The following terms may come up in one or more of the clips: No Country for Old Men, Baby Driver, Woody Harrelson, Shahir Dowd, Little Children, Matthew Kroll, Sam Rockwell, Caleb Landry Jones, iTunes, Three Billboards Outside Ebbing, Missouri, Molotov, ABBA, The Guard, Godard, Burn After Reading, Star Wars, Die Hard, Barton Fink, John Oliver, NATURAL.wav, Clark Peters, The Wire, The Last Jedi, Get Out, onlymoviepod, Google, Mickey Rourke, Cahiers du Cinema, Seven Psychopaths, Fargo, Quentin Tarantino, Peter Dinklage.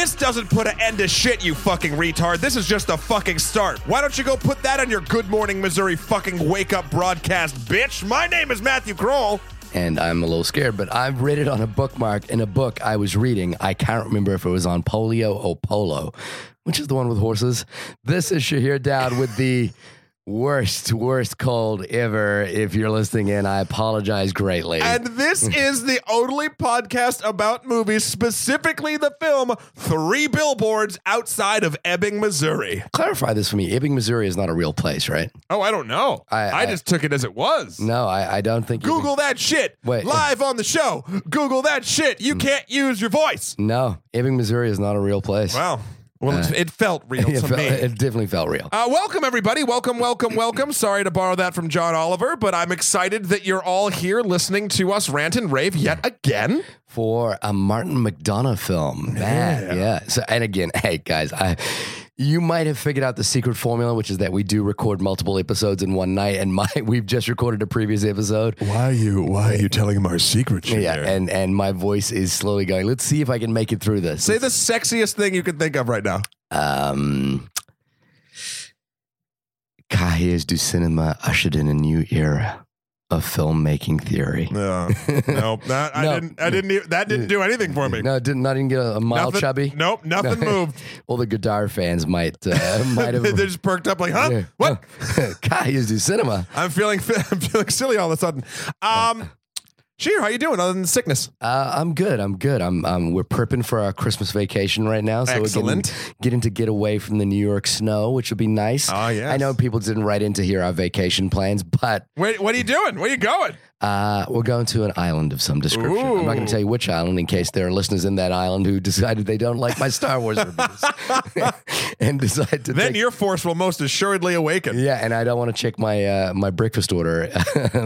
This doesn't put an end to shit, you fucking retard. This is just a fucking start. Why don't you go put that on your Good Morning Missouri fucking wake-up broadcast, bitch? My name is Matthew Kroll. And I'm a little scared, but I've read it on a bookmark in a book I was reading. I can't remember if it was on polio or polo, which is the one with horses. This is Shahir Dowd with the worst cold ever. If you're listening in, I apologize greatly. And this is the only podcast about movies, specifically the film 3 Billboards Outside of Ebbing, Missouri. Clarify this for me. Ebbing, Missouri is not a real place, right? Oh, I don't know. I just took it as it was. No, I don't think. Google that shit. Wait. Live on the show. Google that shit. You can't use your voice. No, Ebbing, Missouri is not a real place. Wow. Well, it felt real to me. It definitely felt real. Welcome, everybody. Welcome. Sorry to borrow that from John Oliver, but I'm excited that you're all here listening to us rant and rave yet again. For a Martin McDonagh film. Man, yeah. So, and again, hey, guys, you might have figured out the secret formula, which is that we do record multiple episodes in one night, and we've just recorded a previous episode. Why are you telling him our secret shit? Yeah, and my voice is slowly going, let's see if I can make it through this. Say the sexiest thing you can think of right now. Cahiers du Cinema ushered in a new era of filmmaking theory. That didn't do anything for me. No, it didn't. Not even get a mile nothing, chubby. Nope, nothing moved. Well, the Godard fans might have. They just perked up like, huh? Yeah. What? Cahiers du Cinema. I'm feeling silly all of a sudden. Shahir, how you doing other than sickness? I'm good. We're prepping for our Christmas vacation right now. So excellent. We're getting to get away from the New York snow, which will be nice. Oh, yes. I know people didn't write in to hear our vacation plans, but... Wait, what are you doing? Where are you going? We're going to an island of some description. Ooh. I'm not going to tell you which island in case there are listeners in that island who decided they don't like my Star Wars reviews and decide to. Then your force will most assuredly awaken. Yeah, and I don't want to check my my breakfast order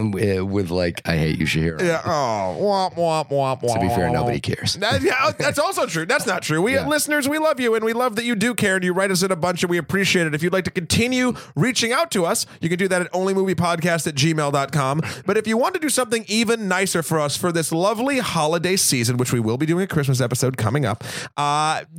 with like I hate you, Shahir. Yeah. Oh, womp womp womp womp. To be fair, nobody cares. That's also true. That's not true. We listeners, we love you, and we love that you do care, and you write us in a bunch, and we appreciate it. If you'd like to continue reaching out to us, you can do that at onlymoviepodcast@gmail.com. But if you want to do something even nicer for us for this lovely holiday season, which we will be doing a Christmas episode coming up.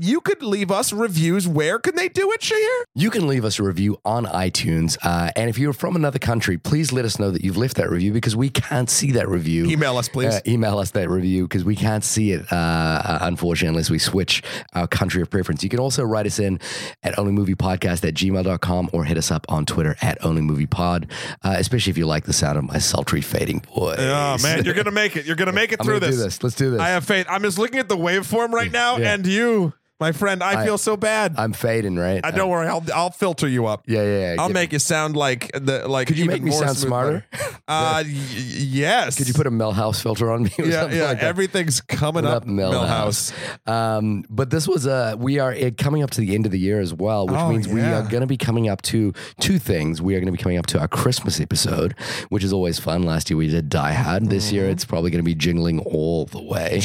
You could leave us reviews. Where can they do it, Shahir? You can leave us a review on iTunes. And if you're from another country, please let us know that you've left that review because we can't see that review. Email us, please. Email us that review because we can't see it, unfortunately, unless we switch our country of preference. You can also write us in at onlymoviepodcast@gmail.com or hit us up on Twitter at onlymoviepod, especially if you like the sound of my sultry fading voice. Boys. Oh man, you're gonna make it. You're gonna make it through this. Let's do this. I have faith. I'm just looking at the waveform right now, and you, my friend, I feel so bad. I'm fading, right? Don't worry. I'll filter you up. Yeah. I'll make you sound like the like. Could you make me sound smarter? Yes. Could you put a Mel House filter on me? Yeah. Like everything's coming up Mel House. But this was we are coming up to the end of the year as well, which means we are going to be coming up to two things. We are going to be coming up to our Christmas episode, which is always fun. Last year we did Die Hard. This year it's probably going to be Jingle All the Way,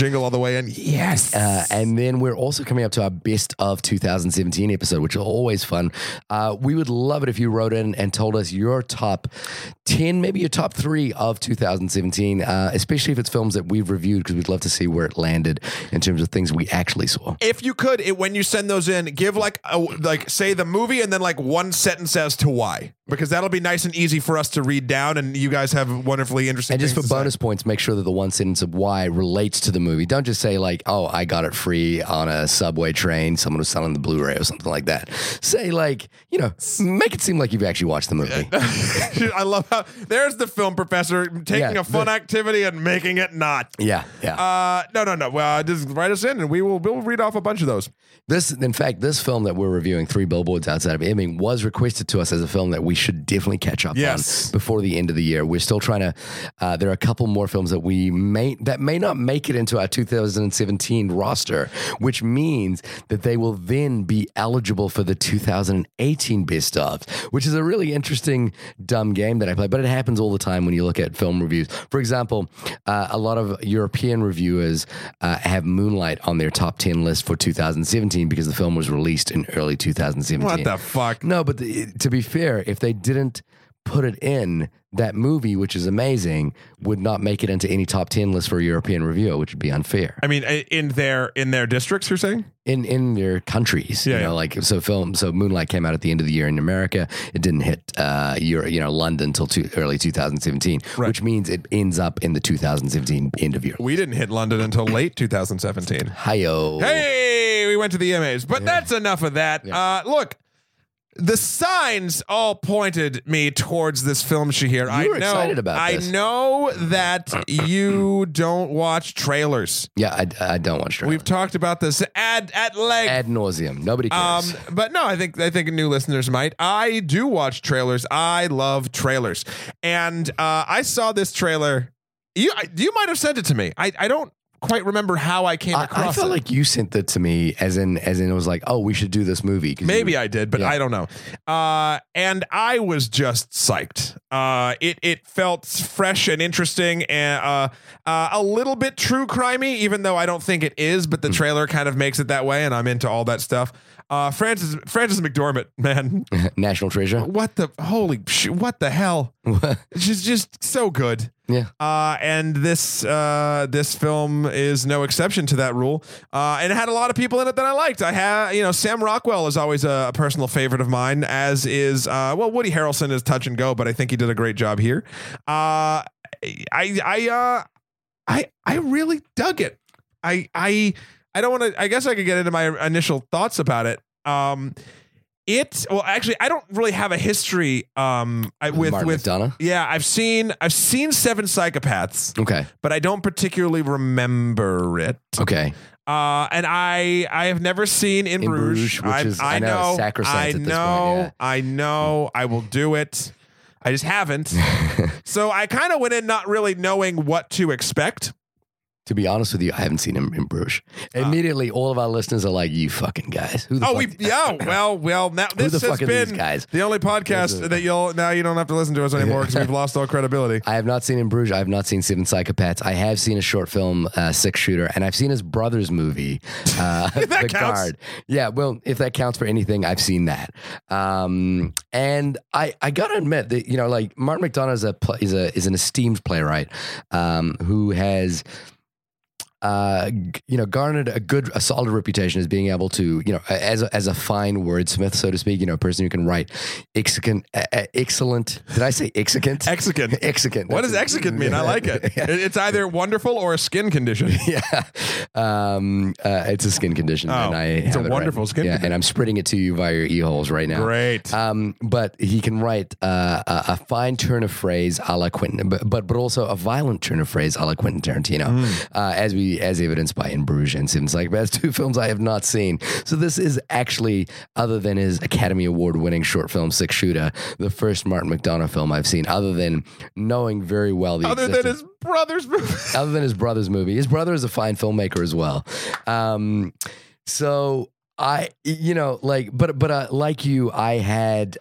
and yes. And then we're also coming up to our best of 2017 episode, which is always fun. We would love it if you wrote in and told us your top 10, maybe your top 3 of 2017, especially if it's films that we've reviewed, because we'd love to see where it landed in terms of things we actually saw. If you could, when you send those in, give say the movie and then like one sentence as to why, because that'll be nice and easy for us to read down, and you guys have wonderfully interesting things. And just for bonus points, make sure that the one sentence of why relates to the movie. Don't just say like, oh, I got it free on a subway train, someone was selling the Blu-ray or something like that. Say like, make it seem like you've actually watched the movie. I love how there's the film professor taking a fun activity and making it not. Yeah. No. Just write us in and we'll read off a bunch of those. In fact, this film that we're reviewing, 3 Billboards Outside of Ebbing, was requested to us as a film that we should definitely catch up on before the end of the year. We're still trying to. There are a couple more films that may not make it into our 2017 roster, which means that they will then be eligible for the 2018 best of, which is a really interesting dumb game that I play, but it happens all the time when you look at film reviews. For example, a lot of European reviewers have Moonlight on their top 10 list for 2017 because the film was released in early 2017. What the fuck? No, but to be fair, if they didn't put it in that movie, which is amazing, would not make it into any top 10 list for a European reviewer, which would be unfair. I mean, in their districts, you're saying? In their countries, yeah, you know, yeah. Like so Moonlight came out at the end of the year in America. It didn't hit Europe, you know, London until early 2017, right. Which means it ends up in the 2017 end of year. We didn't hit London until late 2017. Hi-yo. Hey, we went to the EMAs, but yeah. That's enough of that. Yeah. Look, the signs all pointed me towards this film, Shahir. I know, excited about this. I know that you don't watch trailers. Yeah, I don't watch trailers. We've talked about this at length. Ad nauseum. Nobody cares. But no, I think new listeners might. I do watch trailers. I love trailers. And I saw this trailer. You might have sent it to me. I don't quite remember how I came across it. I felt like you sent that to me as in it was like, oh, we should do this movie. Maybe I did, but yeah. I don't know. And I was just psyched. It felt fresh and interesting and a little bit true crimey, even though I don't think it is, but the trailer kind of makes it that way, and I'm into all that stuff. Francis McDormand, man. National treasure. What the hell? She's just so good. Yeah. And this film is no exception to that rule. And it had a lot of people in it that I liked. Sam Rockwell is always a personal favorite of mine, as is, Woody Harrelson is touch and go, but I think he did a great job here. I really dug it. I don't want to, I guess I could get into my initial thoughts about it. I don't really have a history with Martin McDonagh. Yeah, I've seen Seven Psychopaths. Okay. But I don't particularly remember it. Okay. And I have never seen In Bruges, which is I know sacrosanct at this point. Yeah. I know I will do it. I just haven't. So I kind of went in not really knowing what to expect. To be honest with you, I haven't seen him in Bruges. Immediately, all of our listeners are like, "You fucking guys, who the fuck?" Well. Now this has been the only podcast that you don't have to listen to us anymore because we've lost all credibility. I have not seen In Bruges. I have not seen Seven Psychopaths. I have seen a short film, Six Shooter, and I've seen his brother's movie, The Guard. Yeah, well, if that counts for anything, I've seen that. And I gotta admit that Martin McDonagh is an esteemed playwright who has. Garnered a solid reputation as being able to, as a fine wordsmith, so to speak, a person who can write excellent. Did I say excellent? Excellent. What does excellent mean? I like it. It's either wonderful or a skin condition. Yeah. It's a skin condition. Oh, and it's a wonderful skin condition. Yeah, and I'm spreading it to you via your e-holes right now. Great. But he can write a fine turn of phrase a la Quentin, but also a violent turn of phrase a la Quentin Tarantino. As evidenced by In Bruges and Seven Psychopaths, two films I have not seen. So this is actually, other than his Academy Award winning short film Six Shooter, the first Martin McDonagh film I've seen, other than knowing very well the other than his brother's movie. His brother is a fine filmmaker as well. So I, like you, I had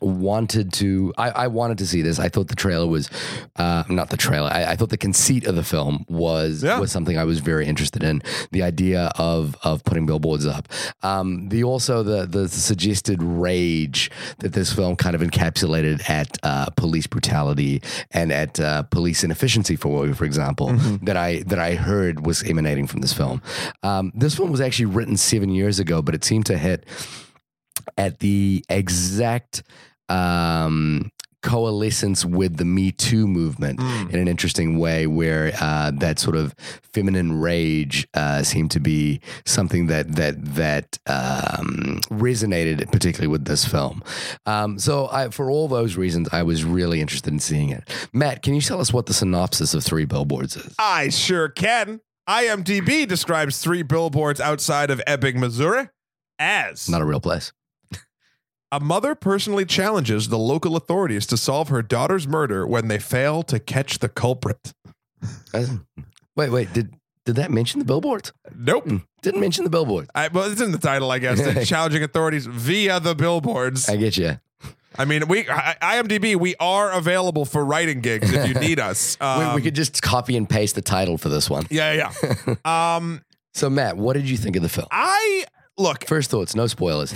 wanted to see this. I thought the trailer was, not the trailer. I thought the conceit of the film was something I was very interested in. The idea of putting billboards up, the suggested rage that this film kind of encapsulated at police brutality and at police inefficiency, for example, mm-hmm. that I heard was emanating from this film. This film was actually written 7 years ago. But it seemed to hit at the exact coalescence with the Me Too movement in an interesting way, where that sort of feminine rage seemed to be something that resonated particularly with this film. So for all those reasons, I was really interested in seeing it. Matt, can you tell us what the synopsis of Three Billboards is? I sure can. IMDb describes Three Billboards Outside of Ebbing, Missouri as not a real place. A mother personally challenges the local authorities to solve her daughter's murder when they fail to catch the culprit. Wait, did that mention the billboards? Nope. Didn't mention the billboard. Well, it's in the title, I guess. Challenging authorities via the billboards. I get you. I mean, IMDb, we are available for writing gigs if you need us. We could just copy and paste the title for this one. Yeah. So, Matt, what did you think of the film? I Look. First thoughts, no spoilers.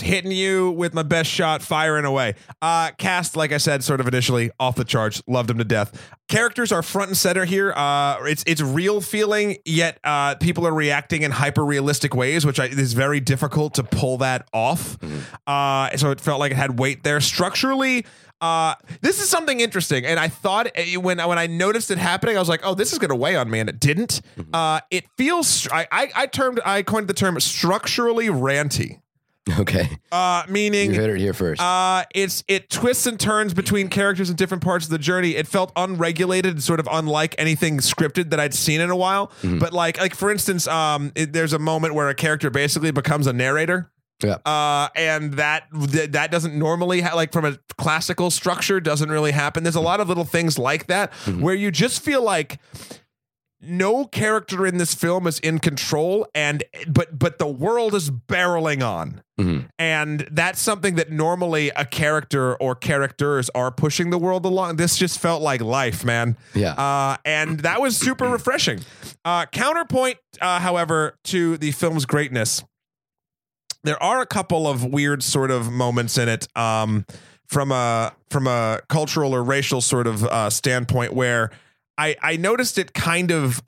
Hitting you with my best shot, firing away. Cast, like I said, sort of initially, off the charts. Loved him to death. Characters are front and center here. It's real feeling, yet people are reacting in hyper-realistic ways, which is very difficult to pull that off. So it felt like it had weight there. Structurally, this is something interesting, and I thought when I noticed it happening, I was like, "Oh, this is going to weigh on me," and it didn't. It feels I coined the term structurally ranty. Okay. Meaning you heard it here first. It twists and turns between characters in different parts of the journey. It felt unregulated and sort of unlike anything scripted that I'd seen in a while. Mm-hmm. But like for instance, there's a moment where a character basically becomes a narrator. Yeah. And that doesn't normally from a classical structure doesn't really happen. There's a lot of little things like that where you just feel like no character in this film is in control, but the world is barreling on. And that's something that normally a character or characters are pushing the world along. This just felt like life, man. Yeah. And that was super refreshing. Counterpoint, however, to the film's greatness. There are a couple of weird sort of moments in it from a cultural or racial sort of standpoint where I noticed it kind of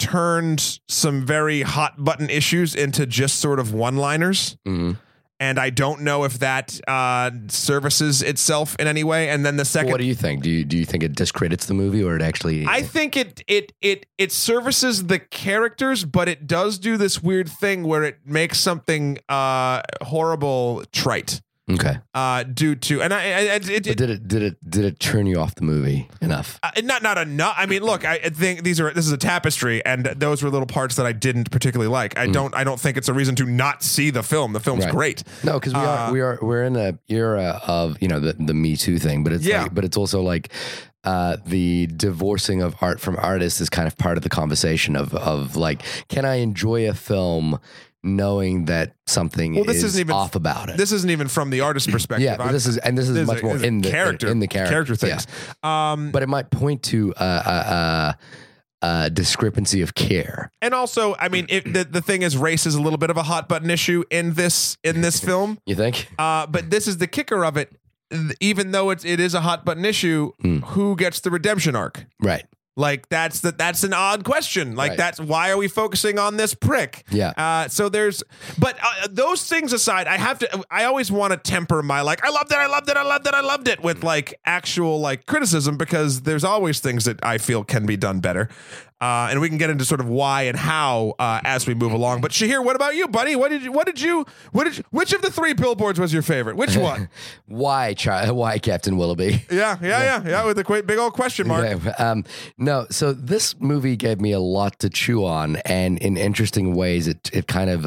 turned some very hot button issues into just sort of one-liners. And I don't know if that services itself in any way. And then the second, what do you think? Do you think it discredits the movie, or it actually? I think it services the characters, but it does do this weird thing where it makes something horrible trite. Okay. Due to did it turn you off the movie enough? Not enough. I mean, look, I think this is a tapestry, and those were little parts that I didn't particularly like. I don't think it's a reason to not see the film. The film's great. No, because we're in an era of the Me Too thing, but it's but it's also like. The divorcing of art from artists is kind of part of the conversation of like, can I enjoy a film knowing that something is off about it? This isn't even from the artist's perspective. Yeah, this is much more in the character, things. Yeah. But it might point to discrepancy of care. And also, I mean, the thing is, race is a little bit of a hot button issue in this film. You think? But this is the kicker of it. Even though it is a hot button issue, who gets the redemption arc? Right. Like that's an odd question. Like that's why are we focusing on this prick? Yeah. So those things aside, I always want to temper my, like, I loved it with like actual like criticism, because there's always things that I feel can be done better. And we can get into sort of why and how as we move along. But Shahir, what about you, buddy? Which of the three billboards was your favorite? Which one? Why Captain Willoughby? Yeah. With a big old question mark. Yeah, no. So this movie gave me a lot to chew on, and in interesting ways, it kind of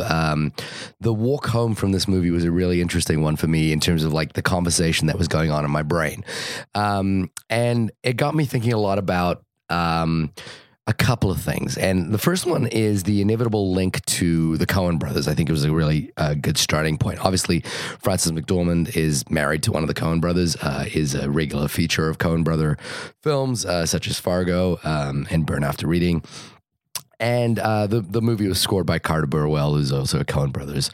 the walk home from this movie was a really interesting one for me in terms of like the conversation that was going on in my brain, and it got me thinking a lot about. A couple of things. And the first one is the inevitable link to the Coen brothers. I think it was a really good starting point. Obviously, Francis McDormand is married to one of the Coen brothers, is a regular feature of Coen brother films, such as Fargo and Burn After Reading. And the movie was scored by Carter Burwell, who's also a Coen brothers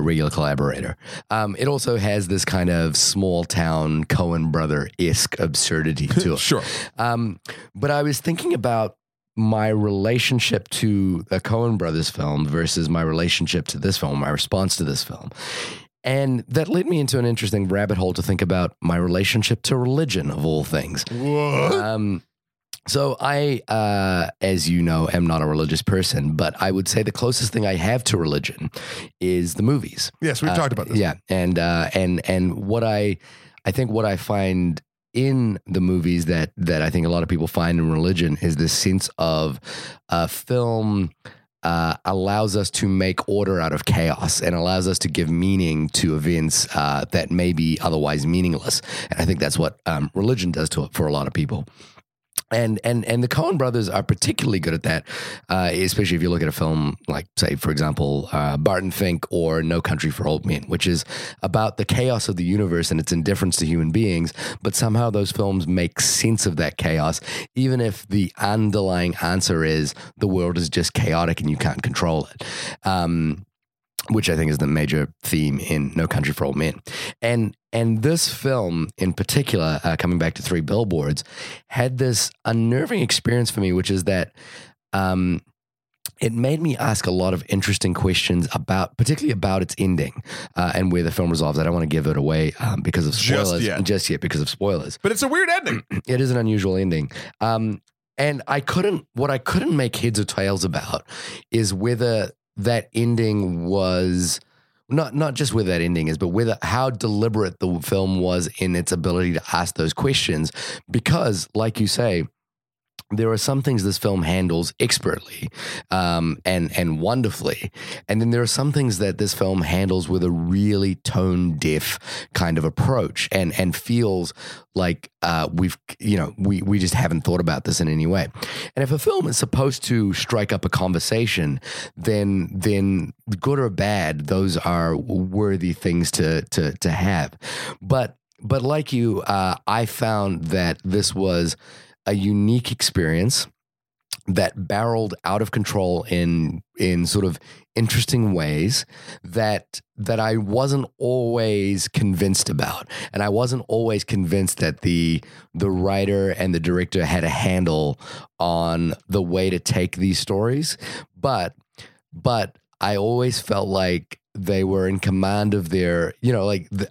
regular collaborator. It also has this kind of small town Coen brother-esque absurdity to it. Sure. But I was thinking about my relationship to a Coen brothers film versus my relationship to this film, my response to this film. And that led me into an interesting rabbit hole to think about my relationship to religion, of all things. What? So I, as you know, am not a religious person, but I would say the closest thing I have to religion is the movies. Yes, we've talked about this. Yeah, and what I find in the movies that I think a lot of people find in religion is this sense of film allows us to make order out of chaos and allows us to give meaning to events that may be otherwise meaningless. And I think that's what religion does for a lot of people. And the Coen brothers are particularly good at that, especially if you look at a film like, say, for example, Barton Fink or No Country for Old Men, which is about the chaos of the universe and its indifference to human beings. But somehow those films make sense of that chaos, even if the underlying answer is the world is just chaotic and you can't control it. Which I think is the major theme in No Country for Old Men. And this film in particular, coming back to Three Billboards, had this unnerving experience for me, which is that it made me ask a lot of interesting questions about, particularly about its ending and where the film resolves. I don't want to give it away because of spoilers. Just yet because of spoilers. But it's a weird ending. It is an unusual ending. And what I couldn't make heads or tails about is whether that ending was not just where that ending is, but whether how deliberate the film was in its ability to ask those questions, because like you say, there are some things this film handles expertly and wonderfully. And then there are some things that this film handles with a really tone-deaf kind of approach and feels like we just haven't thought about this in any way. And if a film is supposed to strike up a conversation, then good or bad, those are worthy things to have. But like you, I found that this was a unique experience that barreled out of control in sort of interesting ways that I wasn't always convinced about. And I wasn't always convinced that the writer and the director had a handle on the way to take these stories. But I always felt like they were in command of their, facilities.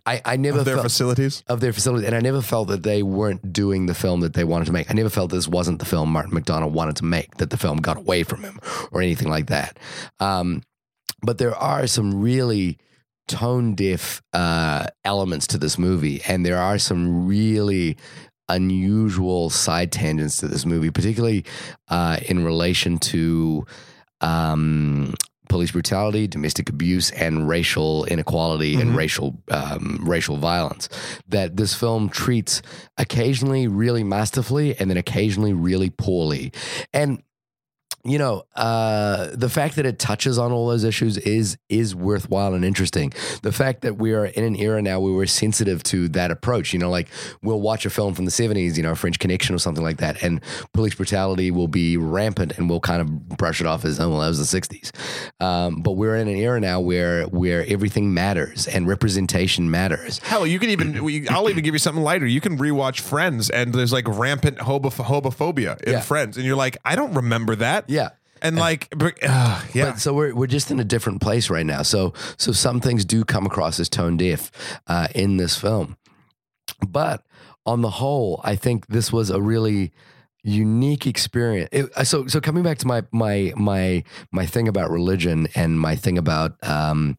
And I never felt that they weren't doing the film that they wanted to make. I never felt this wasn't the film Martin McDonagh wanted to make, that the film got away from him or anything like that. But there are some really tone-deaf elements to this movie. And there are some really unusual side tangents to this movie, particularly in relation to police brutality, domestic abuse, and racial inequality and racial violence that this film treats occasionally really masterfully and then occasionally really poorly. And, the fact that it touches on all those issues is worthwhile and interesting. The fact that we are in an era now where we're sensitive to that approach, like we'll watch a film from the 70s, French Connection or something like that, and police brutality will be rampant and we'll kind of brush it off as, oh, well, that was the 60s. But we're in an era now where everything matters and representation matters. Hell, you can I'll even give you something lighter. You can rewatch Friends and there's like rampant homophobia in Friends. And you're like, I don't remember that. Yeah. Yeah. But so we're just in a different place right now. So some things do come across as tone deaf in this film, but on the whole, I think this was a really unique experience. So coming back to my thing about religion and my thing about the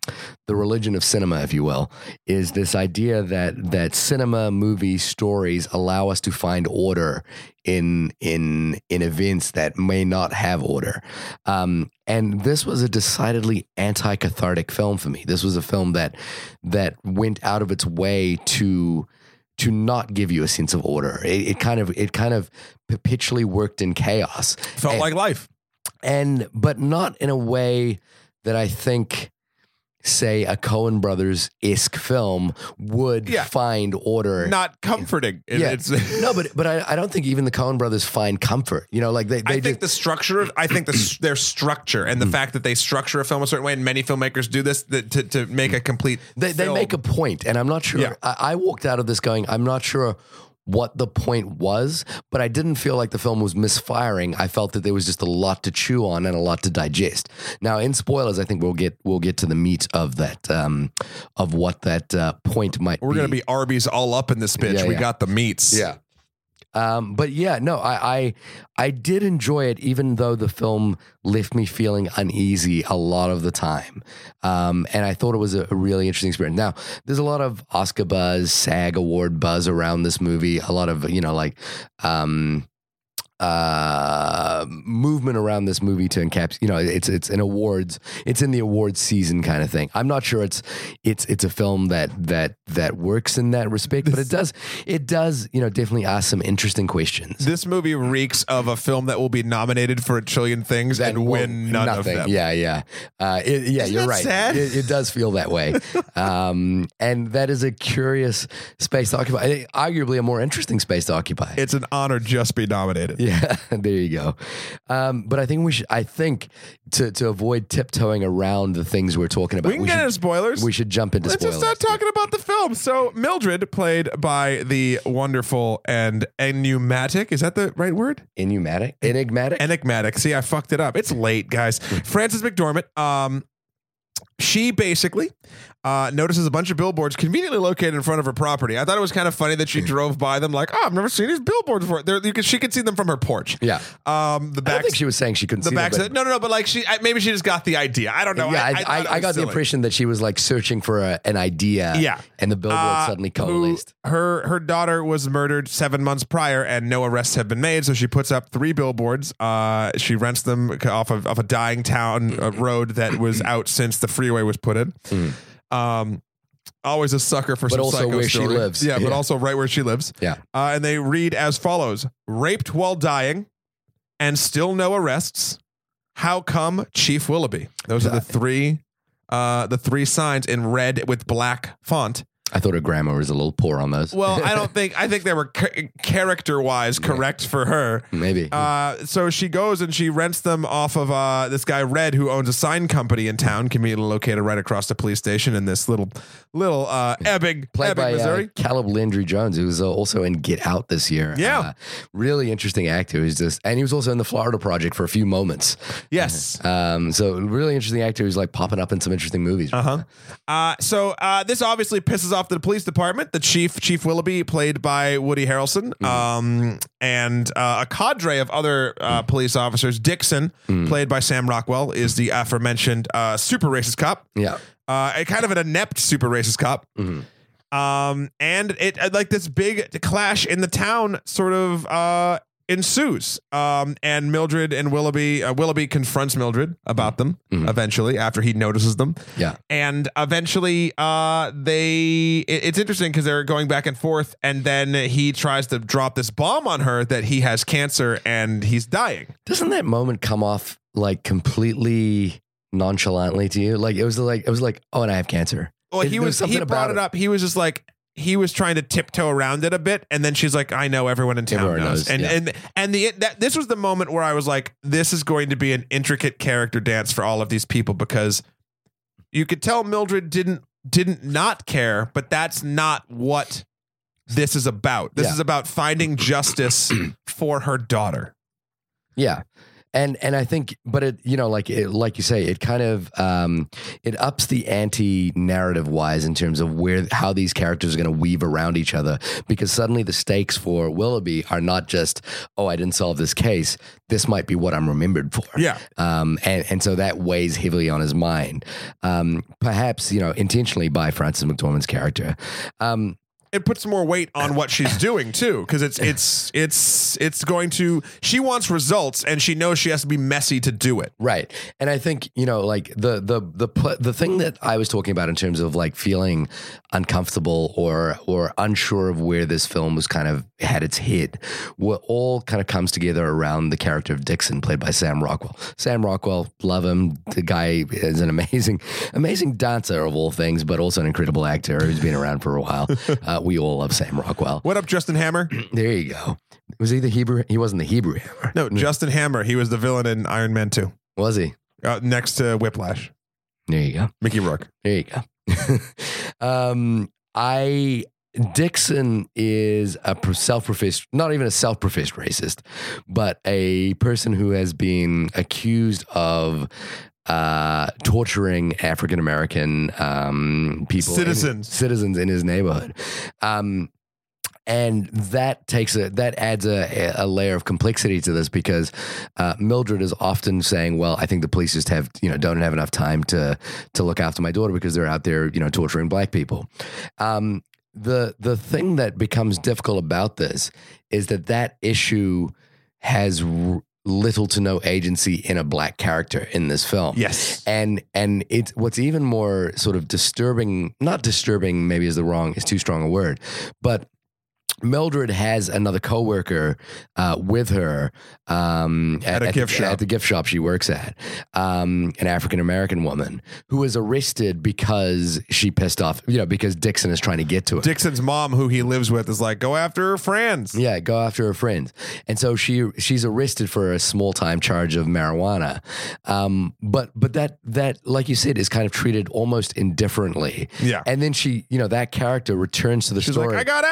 religion of cinema, if you will, is this idea that cinema, movie, stories allow us to find order in events that may not have order. And this was a decidedly anti-cathartic film for me. This was a film that went out of its way to not give you a sense of order. It kind of perpetually worked in chaos. Felt like life. But not in a way that I think, say, a Coen Brothers-esque film would find order. Not comforting. But I don't think even the Coen Brothers find comfort. Their structure and the fact that they structure a film a certain way, and many filmmakers do this to make a complete film. They make a point, and I'm not sure. Yeah. I walked out of this going, I'm not sure what the point was, but I didn't feel like the film was misfiring. I felt that there was just a lot to chew on and a lot to digest. Now, in spoilers, I think we'll get to the meat of that, of what that point might be. We're going to be Arby's all up in this bitch. Yeah, yeah. We got the meats. Yeah. I did enjoy it, even though the film left me feeling uneasy a lot of the time. And I thought it was a really interesting experience. Now, there's a lot of Oscar buzz, SAG award buzz around this movie. A lot of, movement around this movie to encapsulate, you know, it's an awards, it's in the awards season kind of thing. I'm not sure it's a film that works in that respect, but it does, you know, definitely ask some interesting questions. This movie reeks of a film that will be nominated for a trillion things that and win nothing of them. Yeah. You're right. Sad? It does feel that way. And that is a curious space to occupy, arguably a more interesting space to occupy. It's an honor just be nominated. Yeah, there you go. But I think we should. I think to avoid tiptoeing around the things we're talking about, we should get into spoilers. We should jump into spoilers. Let's just start talking about the film. So Mildred, played by the wonderful and enigmatic. Is that the right word? Enigmatic. See, I fucked it up. It's late, guys. Francis McDormand. She basically notices a bunch of billboards conveniently located in front of her property. I thought it was kind of funny that she drove by them like, oh, I've never seen these billboards before. She could see them from her porch. Yeah. I don't think she was saying she couldn't see them. No, but like maybe she just got the idea. I don't know. Yeah, I got the impression that she was like searching for an idea. Yeah. And the billboard suddenly coalesced. Her daughter was murdered 7 months prior and no arrests have been made. So she puts up 3 billboards. She rents them off a dying town road that was out since the freeway was put in. Mm. Always a sucker for some psycho where story. She lives. Yeah, but also right where she lives. Yeah. And they read as follows: raped while dying and still no arrests. How come Chief Willoughby? Those are the three signs in red with black font. I thought her grammar was a little poor on those. Well, I think they were character-wise correct for her. Maybe. So she goes and she rents them off of this guy Red, who owns a sign company in town, conveniently located right across the police station in this little Ebbing, Missouri. Caleb Landry Jones, who was also in Get Out this year. Yeah. Really interesting actor. And he was also in the Florida Project for a few moments. Yes. So really interesting actor who's like popping up in some interesting movies. Uh-huh. So this obviously pisses off the police department. The Chief Willoughby, played by Woody Harrelson, and a cadre of other police officers. Dixon, played by Sam Rockwell, is the aforementioned super racist cop. Yeah, kind of an inept super racist cop. Mm-hmm. And it like this big clash in the town sort of ensues. And Mildred and Willoughby confronts Mildred about them eventually after he notices them. Yeah. And eventually it's interesting because they're going back and forth, and then he tries to drop this bomb on her that he has cancer and he's dying. Doesn't that moment come off like completely nonchalantly to you? Like it was like, oh, and I have cancer. Well, he brought it up. He was just like, he was trying to tiptoe around it a bit, and then she's like, I know everyone in town knows. And this was the moment where I was like, this is going to be an intricate character dance for all of these people, because you could tell Mildred didn't not care, but that's not what this is about. This is about finding justice for her daughter. Yeah. And I think, but it, you know, like you say, it kind of, it ups the ante narrative wise in terms of how these characters are going to weave around each other, because suddenly the stakes for Willoughby are not just, oh, I didn't solve this case. This might be what I'm remembered for. Yeah. And so that weighs heavily on his mind, perhaps, you know, intentionally by Frances McDormand's character. It puts more weight on what she's doing too, because it's going to. She wants results, and she knows she has to be messy to do it. Right, and I think, you know, like the thing that I was talking about in terms of like feeling uncomfortable or unsure of where this film was kind of had its head, what all kind of comes together around the character of Dixon, played by Sam Rockwell. Sam Rockwell, love him. The guy is an amazing dancer of all things, but also an incredible actor who's been around for a while. We all love Sam Rockwell. What up, Justin Hammer? There you go. Was he the Hebrew? He wasn't the Hebrew Hammer. No, Justin Hammer. He was the villain in Iron Man 2. Was he? Next to Whiplash. There you go. Mickey Rourke. There you go. Dixon is a self-professed, not even a self-professed racist, but a person who has been accused of torturing African American people, citizens in his neighborhood, and that adds a layer of complexity to this, because Mildred is often saying, "Well, I think the police just don't have enough time to look after my daughter because they're out there, you know, torturing black people." The thing that becomes difficult about this is that issue has little to no agency in a black character in this film. Yes. And it's what's even more sort of disturbing, not disturbing maybe is too strong a word, but Mildred has another coworker with her at the gift shop she works at, an African-American woman who is arrested because she pissed off, because Dixon is trying to get to her. Dixon's mom, who he lives with, is like, go after her friends. Yeah, go after her friends. And so she's arrested for a small-time charge of marijuana. But that, like you said, is kind of treated almost indifferently. Yeah. And then she, that character returns to the story. She's like, I got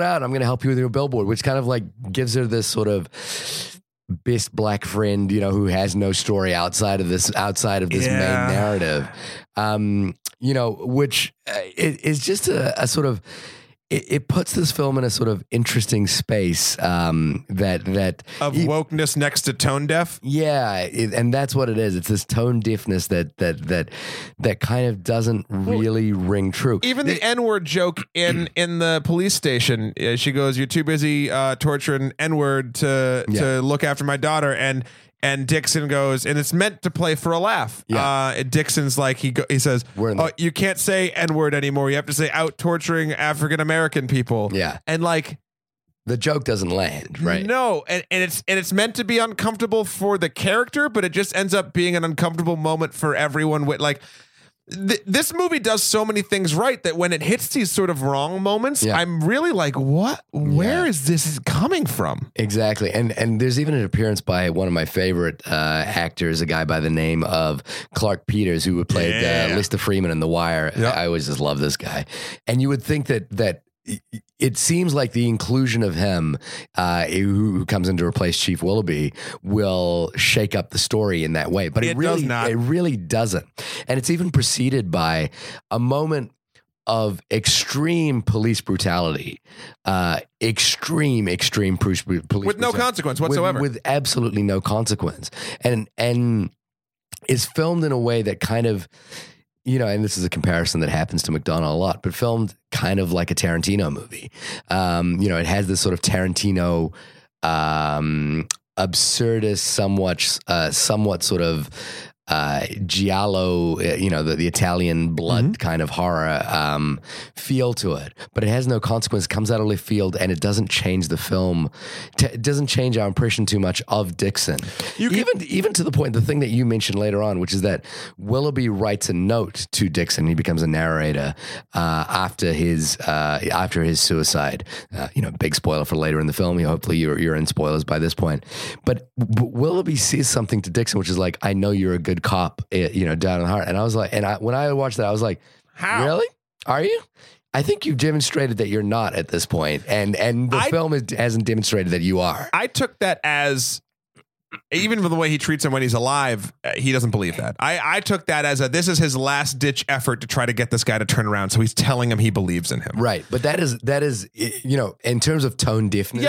out. I'm going to help you with your billboard, which kind of like gives her this sort of best black friend, who has no story outside of this main narrative, which is just a sort of, it puts this film in a sort of interesting space that of wokeness next to tone deaf. Yeah, and that's what it is. It's this tone deafness that kind of doesn't really ring true. Even the N-word joke in the police station. She goes, "You're too busy torturing N-word to look after my daughter." And Dixon goes, and it's meant to play for a laugh. Yeah. Dixon's like, he says, you can't say N-word anymore. You have to say out torturing African-American people. Yeah. And like, the joke doesn't land, right? No. And it's meant to be uncomfortable for the character, but it just ends up being an uncomfortable moment for everyone with like, this movie does so many things right that when it hits these sort of wrong moments, yeah, I'm really like, what? Where is this coming from? Exactly. And there's even an appearance by one of my favorite actors, a guy by the name of Clark Peters, who played Lista Freeman in The Wire. Yep. I always just love this guy. And you would think that it seems like the inclusion of him, who comes in to replace Chief Willoughby, will shake up the story in that way, but it really doesn't. And it's even preceded by a moment of extreme police brutality, extreme police brutality with no consequence whatsoever, with absolutely no consequence, and is filmed in a way that kind of, and this is a comparison that happens to McDonagh a lot, but filmed kind of like a Tarantino movie. It has this sort of Tarantino absurdist, somewhat sort of giallo, the Italian blood kind of horror feel to it, but it has no consequence. It comes out of left field, and it doesn't change the film. It doesn't change our impression too much of Dixon. Even to the point, the thing that you mentioned later on, which is that Willoughby writes a note to Dixon. He becomes a narrator after his suicide. Big spoiler for later in the film. Hopefully you're in spoilers by this point. But Willoughby says something to Dixon, which is like, "I know you're a good cop, down in the heart." And I was like, when I watched that, I was like, how? Really? Are you? I think you've demonstrated that you're not at this point. And the film hasn't demonstrated that you are. I took that as, even from the way he treats him when he's alive, he doesn't believe that. I took that as this is his last ditch effort to try to get this guy to turn around. So he's telling him he believes in him. Right. But that is, in terms of tone deafness,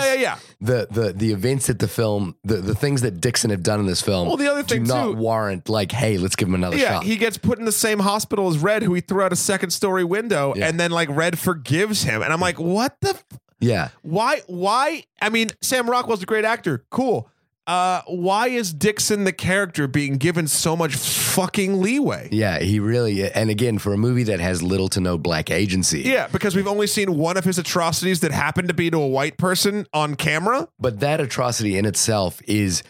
the events that the film, the things that Dixon have done in this film, well, the other thing do not warrant like, hey, let's give him another shot. He gets put in the same hospital as Red, who he threw out a second story window. Yeah. And then like Red forgives him. And I'm like, what the? Yeah. Why? I mean, Sam Rockwell's a great actor. Cool. Why is Dixon the character being given so much fucking leeway? Yeah, he really, and again, for a movie that has little to no black agency. Yeah, because we've only seen one of his atrocities that happened to be to a white person on camera. But that atrocity in itself is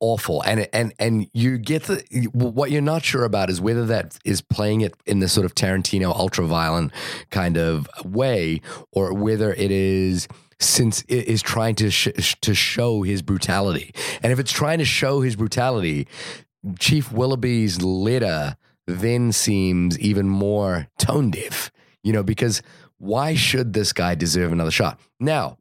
awful, and you get what you're not sure about is whether that is playing it in this sort of Tarantino ultra-violent kind of way, or whether it is, since it is trying to show his brutality. And if it's trying to show his brutality, Chief Willoughby's letter then seems even more tone deaf, because why should this guy deserve another shot? Now,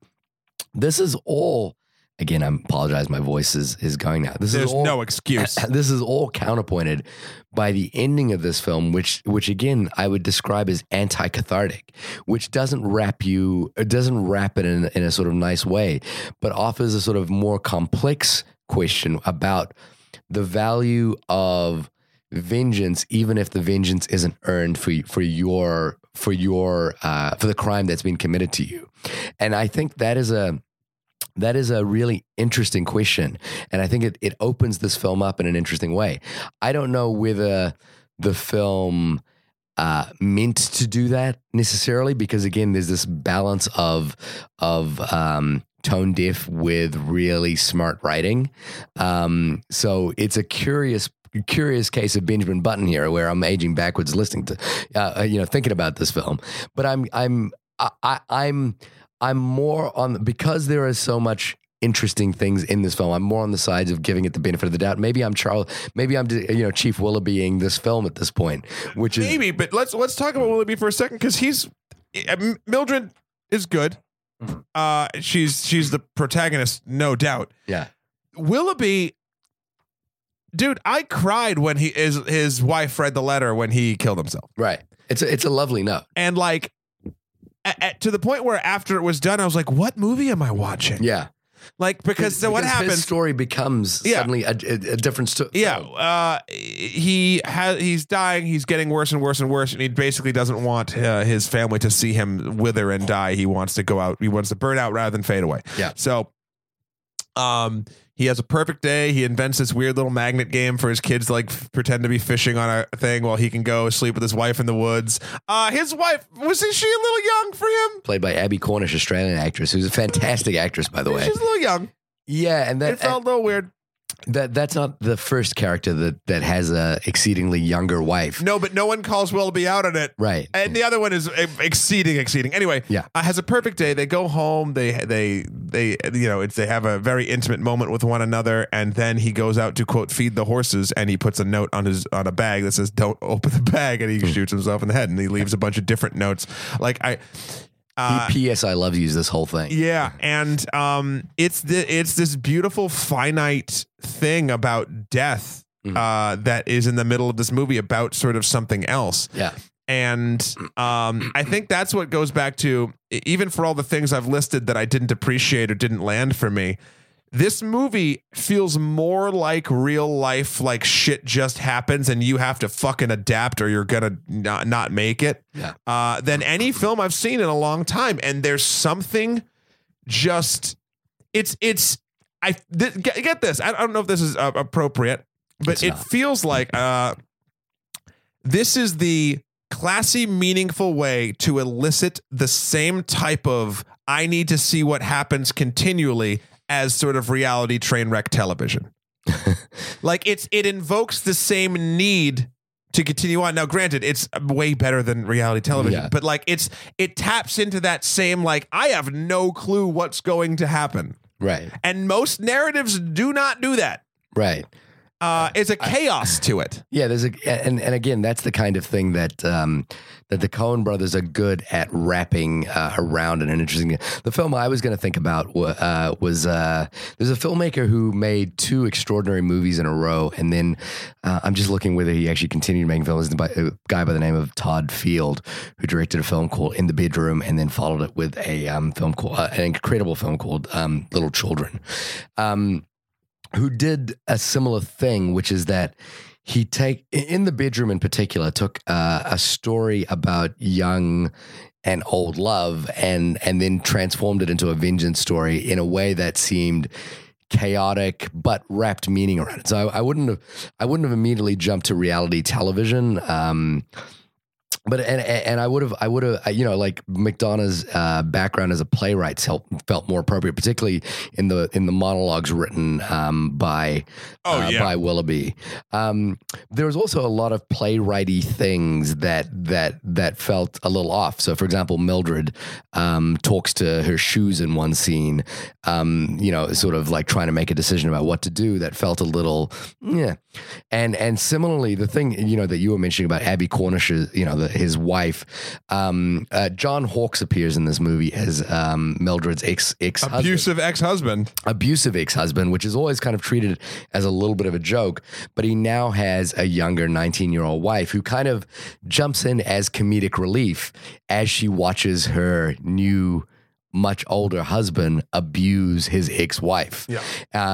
this is all, again, I apologize, my voice is going now. There's no excuse. This is all counterpointed by the ending of this film, which again, I would describe as anti-cathartic, which doesn't wrap it in a sort of nice way, but offers a sort of more complex question about the value of vengeance, even if the vengeance isn't earned for the crime that's been committed to you. And I think that is a That is a really interesting question. And I think it opens this film up in an interesting way. I don't know whether the film meant to do that necessarily, because again, there's this balance of tone deaf with really smart writing. So it's a curious case of Benjamin Button here, where I'm aging backwards listening to, thinking about this film. But I'm more on, because there is so much interesting things in this film, I'm more on the sides of giving it the benefit of the doubt. Maybe I'm Chief Willoughbying this film at this point, which is maybe. But let's talk about Willoughby for a second, because Mildred is good. She's the protagonist, no doubt. Yeah, Willoughby. Dude, I cried when his wife read the letter when he killed himself. Right. It's a lovely note. And like to the point where after it was done, I was like, what movie am I watching? Yeah. Like, because what happens? His story becomes suddenly a different story. Yeah. He's dying. He's getting worse and worse and worse. And he basically doesn't want his family to see him wither and die. He wants to go out. He wants to burn out rather than fade away. Yeah. So, he has a perfect day. He invents this weird little magnet game for his kids to like pretend to be fishing on a thing while he can go sleep with his wife in the woods. His wife, wasn't she a little young for him? Played by Abby Cornish, Australian actress, who's a fantastic actress, by the way. She's a little young. Yeah, and that felt a little weird. That's not the first character that has a exceedingly younger wife. No, but no one calls Willoughby out on it. Right. And the other one is exceeding. Anyway, has a perfect day. They go home. They have a very intimate moment with one another. And then he goes out to, quote, feed the horses. And he puts a note on a bag that says, don't open the bag. And he shoots himself in the head, and he leaves a bunch of different notes. P.S. I love you. This whole thing. Yeah, and it's this beautiful finite thing about death that is in the middle of this movie about sort of something else. Yeah, and I think that's what goes back to, even for all the things I've listed that I didn't appreciate or didn't land for me, this movie feels more like real life, like shit just happens and you have to fucking adapt or you're gonna not make it, than any film I've seen in a long time. And there's something just get this. I don't know if this is appropriate, but it feels like this is the classy, meaningful way to elicit the same type of I need to see what happens continually as sort of reality train wreck television. Like it invokes the same need to continue on. Now, granted, it's way better than reality television, but like it taps into that same, like, I have no clue what's going to happen. Right. And most narratives do not do that. Right. It's a chaos to it. Yeah, and again, that's the kind of thing that that the Coen brothers are good at wrapping around in an interesting. The film I was going to think about was there's a filmmaker who made two extraordinary movies in a row, and then I'm just looking whether he actually continued making films. A guy by the name of Todd Field, who directed a film called In the Bedroom, and then followed it with a film called an incredible film called Little Children. Who did a similar thing, which is that he in the bedroom in particular, took a story about young and old love and then transformed it into a vengeance story in a way that seemed chaotic but wrapped meaning around it. So I wouldn't have immediately jumped to reality television. But I would have like McDonagh's background as a playwright felt more appropriate, particularly in the monologues written by Willoughby. There was also a lot of playwrighty things that felt a little off. So, for example, Mildred talks to her shoes in one scene, sort of like trying to make a decision about what to do. That felt a little and similarly, the thing that you were mentioning about Abby Cornish's his wife, John Hawkes appears in this movie as Mildred's abusive ex-husband, which is always kind of treated as a little bit of a joke, but he now has a younger 19-year-old wife who kind of jumps in as comedic relief as she watches her new much older husband abuse his ex-wife. Yeah.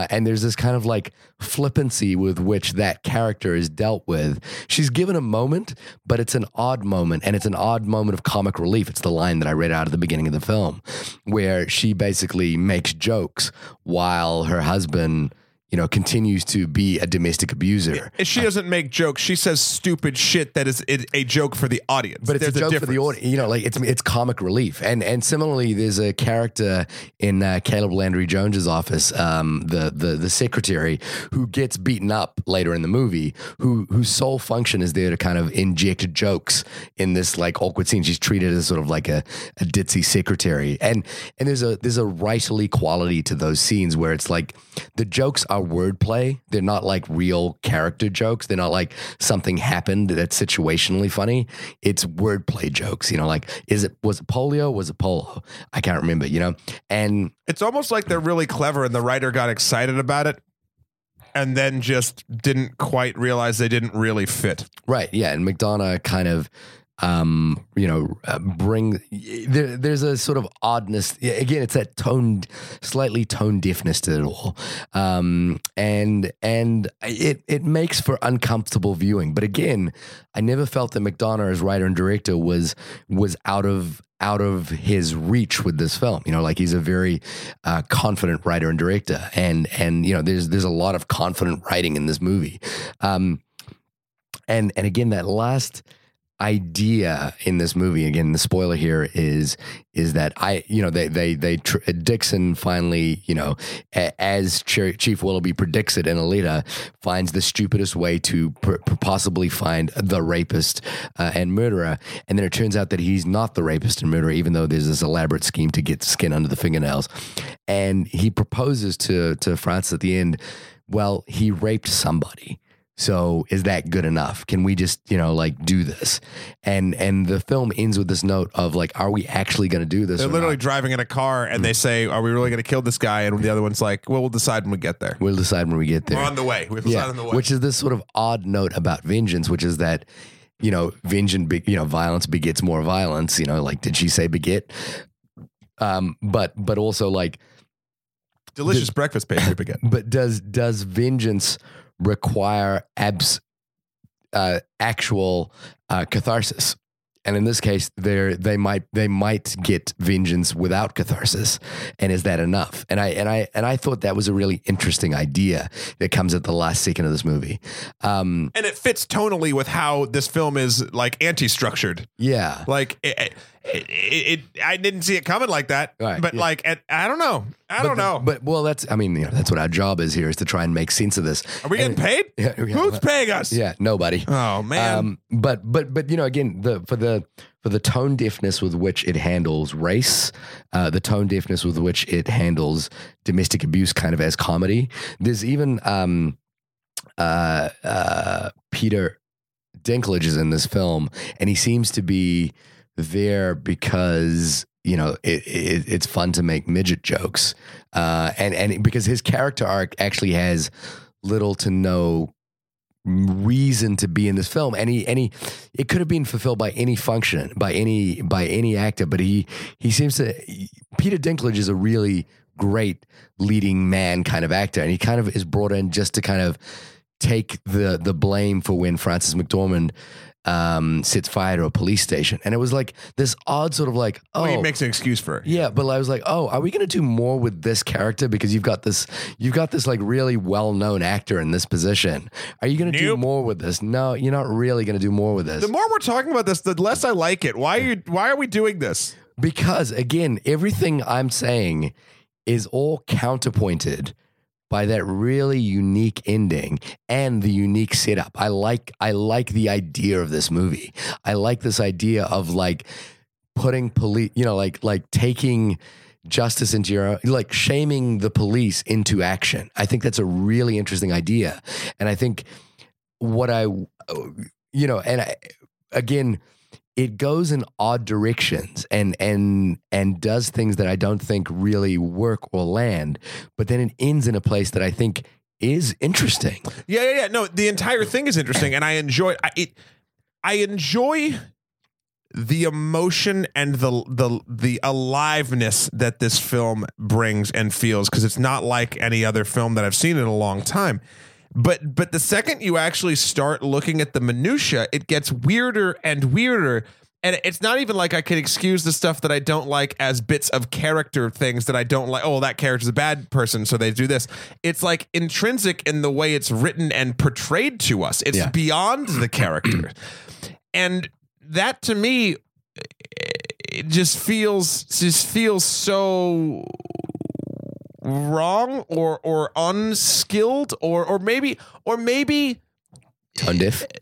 And there's this kind of like flippancy with which that character is dealt with. She's given a moment, but it's an odd moment, and it's an odd moment of comic relief. It's the line that I read out at the beginning of the film where she basically makes jokes while her husband, you know, continues to be a domestic abuser. She doesn't make jokes. She says stupid shit that is a joke for the audience. But it's there's a joke for the audience. You know, like it's comic relief. And similarly, there's a character in Caleb Landry Jones's office, the secretary, who gets beaten up later in the movie, whose sole function is there to kind of inject jokes in this like awkward scene. She's treated as sort of like a ditzy secretary. And there's a writerly quality to those scenes where it's like the jokes are wordplay. They're not like real character jokes. They're not like something happened that's situationally funny. It's wordplay jokes, you know, like was it polio? Was it polo? I can't remember, you know? And it's almost like they're really clever and the writer got excited about it and then just didn't quite realize they didn't really fit. Right. Yeah. And McDonagh kind of, there's a sort of oddness. Again, it's that slightly tone deafness to it all. And it makes for uncomfortable viewing. But again, I never felt that McDonagh as writer and director was out of his reach with this film. You know, like he's a very confident writer and director. And, you know, there's a lot of confident writing in this movie. And again, that last idea in this movie, again, the spoiler here is that Dixon finally, you know, as Chief Willoughby predicts it in a letter, finds the stupidest way to possibly find the rapist and murderer. And then it turns out that he's not the rapist and murderer, even though there's this elaborate scheme to get skin under the fingernails. And he proposes to Francis at the end, well, he raped somebody. So is that good enough? Can we just, you know, like do this? And the film ends with this note of like, are we actually going to do this? They're literally driving in a car and they say, are we really going to kill this guy? And the other one's like, well, we'll decide when we get there. We'll decide when we get there. We're on the way. We'll decide on the way. Which is this sort of odd note about vengeance, which is that, you know, violence begets more violence, you know, like, did she say beget? But also like. Delicious breakfast pastry beget. But does vengeance require actual catharsis? And in this case, they might get vengeance without catharsis, and is that enough? And I thought that was a really interesting idea that comes at the last second of this movie, and it fits tonally with how this film is like anti-structured. Yeah, like it I didn't see it coming like that, right, but yeah. Like, I don't know. But well, that's, I mean, you know, that's what our job is here, is to try and make sense of this. Are we getting paid? Yeah, who's paying us? Yeah, nobody. Oh man. But you know, again, for the tone deafness with which it handles race, the tone deafness with which it handles domestic abuse kind of as comedy. There's even Peter Dinklage is in this film, and he seems to be there because, you know, it's fun to make midget jokes. And because his character arc actually has little to no reason to be in this film, and he it could have been fulfilled by any function, by any actor, but he seems to, Peter Dinklage is a really great leading man kind of actor, and he kind of is brought in just to kind of take the blame for when Francis McDormand sets fire to a police station. And it was like this odd sort of like, oh, well, he makes an excuse for it. Yeah. But I was like, oh, are we going to do more with this character? Because you've got this like really well-known actor in this position. Are you going to do more with this? No, you're not really going to do more with this. The more we're talking about this, the less I like it. Why are we doing this? Because again, everything I'm saying is all counterpointed by that really unique ending and the unique setup. I like the idea of this movie. I like this idea of like putting police, you know, like taking justice into your own, like shaming the police into action. I think that's a really interesting idea. And I think what I, you know, and I, again, it goes in odd directions and does things that I don't think really work or land, but then it ends in a place that I think is interesting. Yeah. No, the entire thing is interesting, and I enjoy the emotion and the aliveness that this film brings and feels, because it's not like any other film that I've seen in a long time. But the second you actually start looking at the minutia, it gets weirder and weirder. And it's not even like I can excuse the stuff that I don't like as bits of character things that I don't like. Oh, that character's a bad person, so they do this. It's like intrinsic in the way it's written and portrayed to us. It's beyond the character. And that to me, it just feels so wrong or unskilled or maybe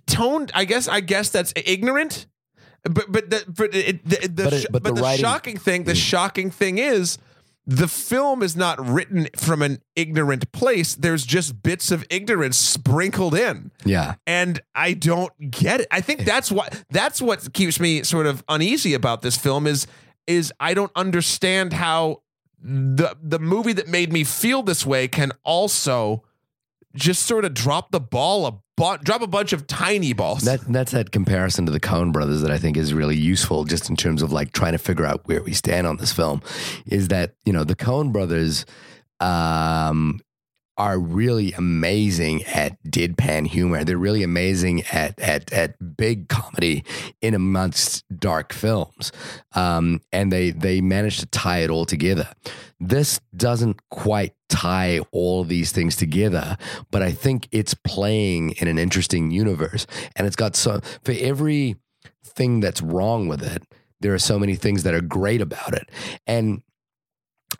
toned. I guess that's ignorant. But the shocking thing is the film is not written from an ignorant place. There's just bits of ignorance sprinkled in. Yeah. And I don't get it. I think that's what keeps me sort of uneasy about this film is I don't understand how the movie that made me feel this way can also just sort of drop the ball drop a bunch of tiny balls. That's that comparison to the Coen brothers that I think is really useful, just in terms of like trying to figure out where we stand on this film, is that, you know, the Coen brothers are really amazing at deadpan humor. They're really amazing at big comedy in amongst dark films. And they manage to tie it all together. This doesn't quite tie all these things together, but I think it's playing in an interesting universe, and it's got so, for every thing that's wrong with it, there are so many things that are great about it.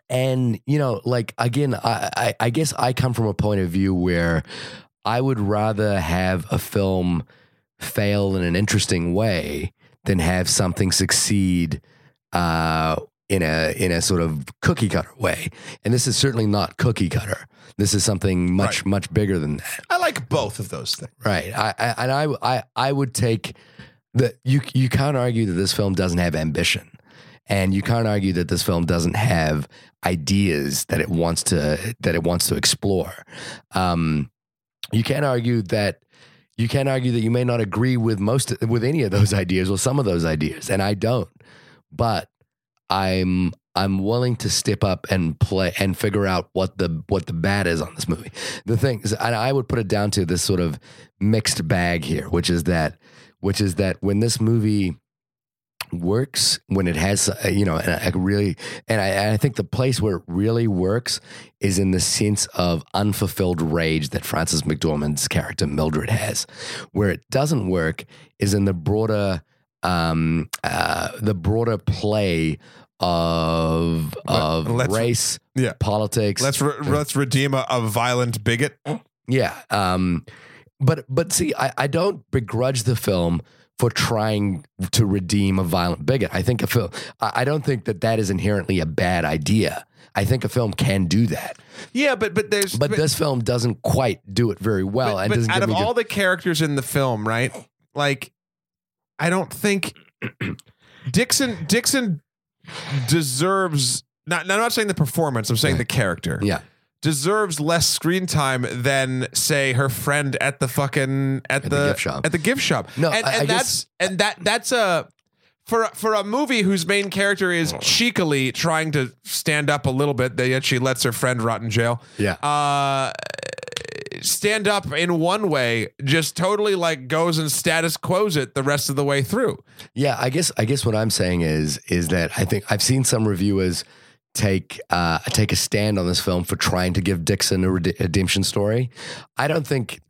And you know, like, again, I guess I come from a point of view where I would rather have a film fail in an interesting way than have something succeed in a sort of cookie cutter way. And this is certainly not cookie cutter. This is something much, much bigger than that. I like both of those things. Right. I would take the, you can't argue that this film doesn't have ambition. And you can't argue that this film doesn't have ideas that it wants to explore. You can't argue that you may not agree with any of those ideas or some of those ideas, and I don't. But I'm willing to step up and play and figure out what the bad is on this movie. The thing is, and I would put it down to this sort of mixed bag here, which is that when this movie works, when it has, you know, and I think the place where it really works is in the sense of unfulfilled rage that Francis McDormand's character Mildred has. Where it doesn't work is in the broader play of race, politics. Let's redeem a violent bigot. Yeah. But see, I don't begrudge the film for trying to redeem a violent bigot. I think a film, I don't think that is inherently a bad idea. I think a film can do that. Yeah, but this film doesn't quite do it very well. Out of all the characters in the film, right? Like, I don't think Dixon deserves, I'm not saying the performance, I'm saying the character. Yeah. Deserves less screen time than, say, her friend at the fucking at the gift shop. At the gift shop. No, that's for a movie whose main character is cheekily trying to stand up a little bit, yet she lets her friend rot in jail. Yeah. Stand up in one way, just totally like goes and status quos it the rest of the way through. Yeah, I guess what I'm saying is that I think I've seen some reviewers take a stand on this film for trying to give Dixon a redemption story. I don't think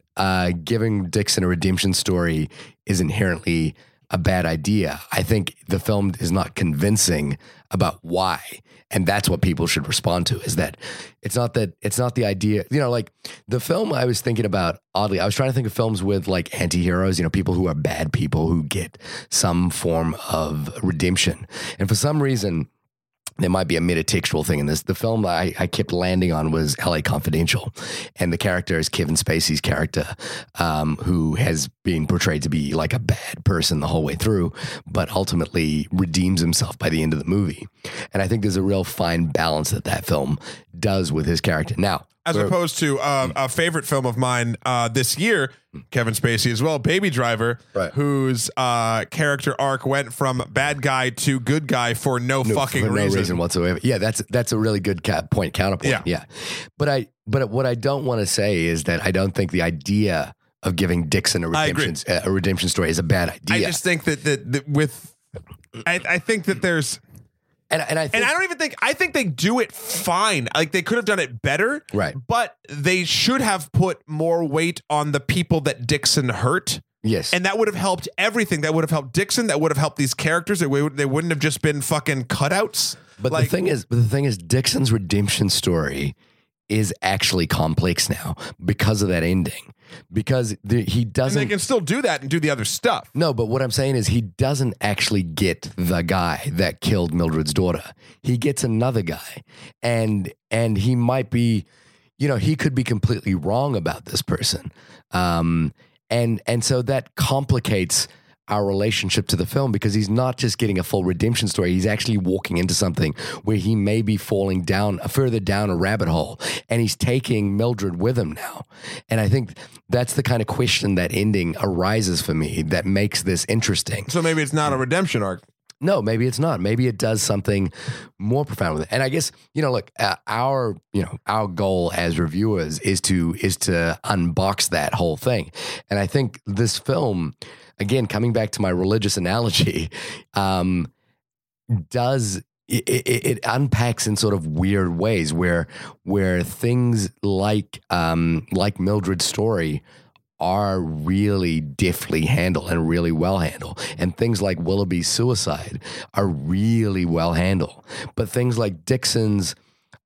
giving Dixon a redemption story is inherently a bad idea. I think the film is not convincing about why, and that's what people should respond to, is that it's not the idea. You know, like the film I was thinking about, oddly, I was trying to think of films with like anti-heroes, you know, people who are bad people who get some form of redemption. And for some reason, there might be a metatextual thing in this. The film I kept landing on was LA Confidential. And the character is Kevin Spacey's character, who has been portrayed to be like a bad person the whole way through, but ultimately redeems himself by the end of the movie. And I think there's a real fine balance that film does with his character. Now, As opposed to a favorite film of mine this year, Kevin Spacey as well, Baby Driver, right, whose character arc went from bad guy to good guy for no reason. No reason whatsoever. Yeah, that's a really good counterpoint. Yeah. But what I don't want to say is that I don't think the idea of giving Dixon a redemption story is a bad idea. I just think that there's... I think they do it fine. Like, they could have done it better, right? But they should have put more weight on the people that Dixon hurt. Yes, and that would have helped everything. That would have helped Dixon. That would have helped these characters. They wouldn't have just been fucking cutouts. But like, the thing is, Dixon's redemption story is actually complex now because of that ending. Because he doesn't. And they can still do that and do the other stuff. No, but what I'm saying is he doesn't actually get the guy that killed Mildred's daughter. He gets another guy, and he might be, he could be completely wrong about this person, and so that complicates our relationship to the film, because he's not just getting a full redemption story. He's actually walking into something where he may be falling further down a rabbit hole, and he's taking Mildred with him now. And I think that's the kind of question that ending arises for me that makes this interesting. So maybe it's not a redemption arc. No, maybe it's not. Maybe it does something more profound with it. And I guess, look, our goal as reviewers is to unbox that whole thing. And I think this film, again, coming back to my religious analogy, it unpacks in sort of weird ways where things like Mildred's story are really deftly handled and really well handled, and things like Willoughby's suicide are really well handled, but things like Dixon's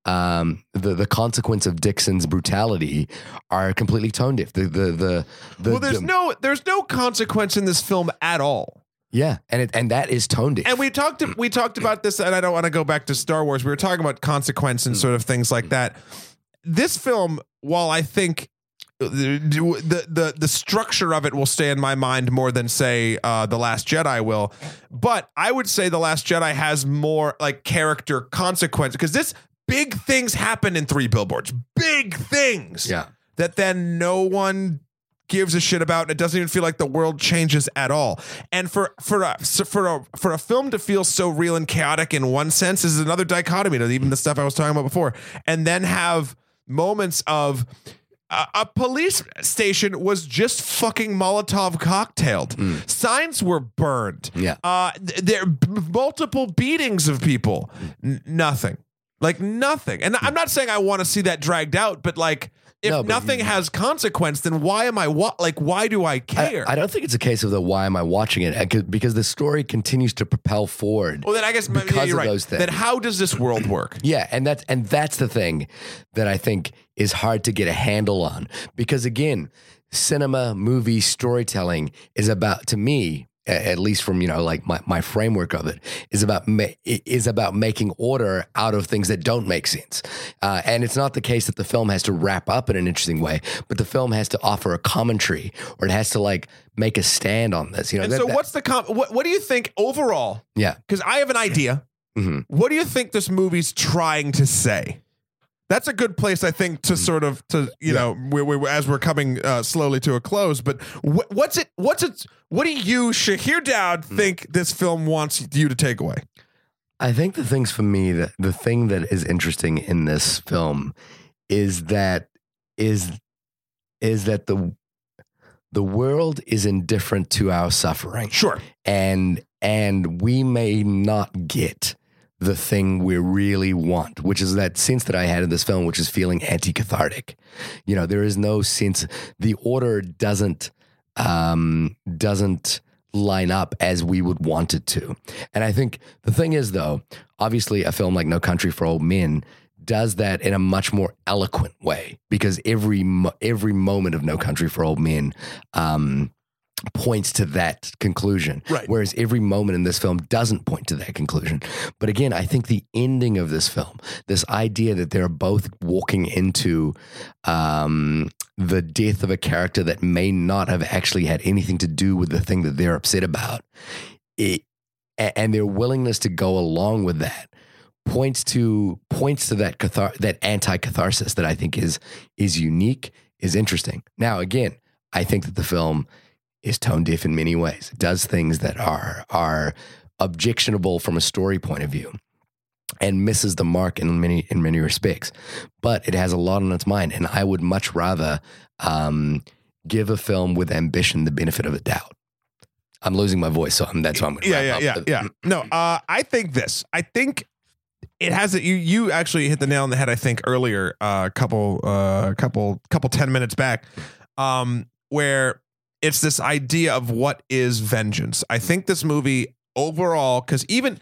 the consequence of Dixon's brutality are completely tone deaf. There's no consequence in this film at all. Yeah, and that is tone deaf. And we talked about this, and I don't want to go back to Star Wars. We were talking about consequence and sort of things like that. This film, while I think the structure of it will stay in my mind more than, say, The Last Jedi will, but I would say The Last Jedi has more like character consequence, because this big things happen in Three Billboards, big things that then no one gives a shit about, and it doesn't even feel like the world changes at all. And for a film to feel so real and chaotic in one sense is another dichotomy to even the stuff I was talking about before, and then have moments of... A police station was just fucking Molotov cocktailed. Signs were burned. Yeah. There are multiple beatings of people. Nothing. Like, nothing. And I'm not saying I want to see that dragged out, but like, has consequence, then why am I why do I care? I don't think it's a case of the why am I watching it, because the story continues to propel forward. Well, then I guess because you're right. Those things. Then how does this world work? Yeah, and that's the thing that I think is hard to get a handle on, because again, cinema, movie, storytelling is about, to me, at least from my framework of it, is about making order out of things that don't make sense, and it's not the case that the film has to wrap up in an interesting way, but the film has to offer a commentary, or it has to like make a stand on this. What do you think overall? Yeah, because I have an idea. Mm-hmm. What do you think this movie's trying to say? That's a good place, I think, to sort of as we're coming slowly to a close. But what do you, Shahir Dowd, think this film wants you to take away? I think the things for me that the thing that is interesting in this film is that the world is indifferent to our suffering. Sure, and we may not get the thing we really want, which is that sense that I had in this film, which is feeling anti-cathartic. There is no sense. The order doesn't line up as we would want it to. And I think the thing is, though, obviously a film like No Country for Old Men does that in a much more eloquent way, because every moment of No Country for Old Men points to that conclusion, right? Whereas every moment in this film doesn't point to that conclusion. But again, I think the ending of this film, this idea that they're both walking into the death of a character that may not have actually had anything to do with the thing that they're upset about, and their willingness to go along with that points to that anti-catharsis that I think is unique, is interesting. Now, again, I think that the film is tone deaf in many ways. It does things that are objectionable from a story point of view and misses the mark in many respects, but it has a lot on its mind, and I would much rather give a film with ambition the benefit of a doubt. I'm losing my voice, so that's why I'm going to wrap up. No, I think this. I think it has it. You actually hit the nail on the head, I think, earlier, a couple 10 minutes back, where it's this idea of what is vengeance. I think this movie overall, because even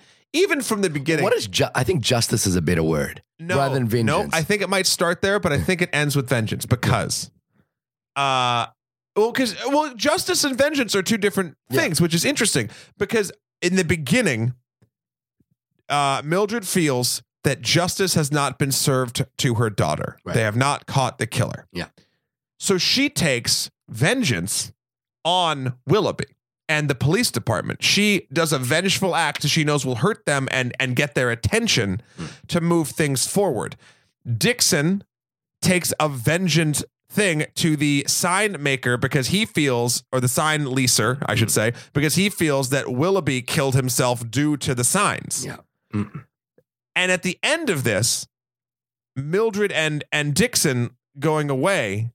from the beginning, what is I think justice is a better word rather than vengeance. No, I think it might start there, but I think it ends with vengeance because. Well, justice and vengeance are two different things, which is interesting because in the beginning, Mildred feels that justice has not been served to her daughter. Right. They have not caught the killer. Yeah. So she takes vengeance on Willoughby and the police department. She does a vengeful act that she knows will hurt them and get their attention to move things forward. Dixon takes a vengeance thing to the sign maker because he feels, or the sign leaser, I should say, because he feels that Willoughby killed himself due to the signs. Yeah. Mm-mm. And at the end of this, Mildred and Dixon going away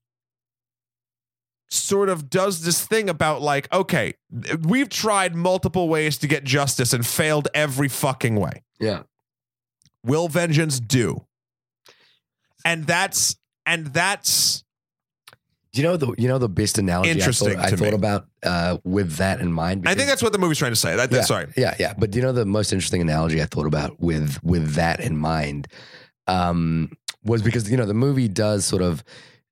sort of does this thing about like, okay, we've tried multiple ways to get justice and failed every fucking way. Yeah. Will vengeance do? And that's You know the best analogy I thought about with that in mind. Because, I think that's what the movie's trying to say. But do you know the most interesting analogy I thought about with that in mind was because the movie does sort of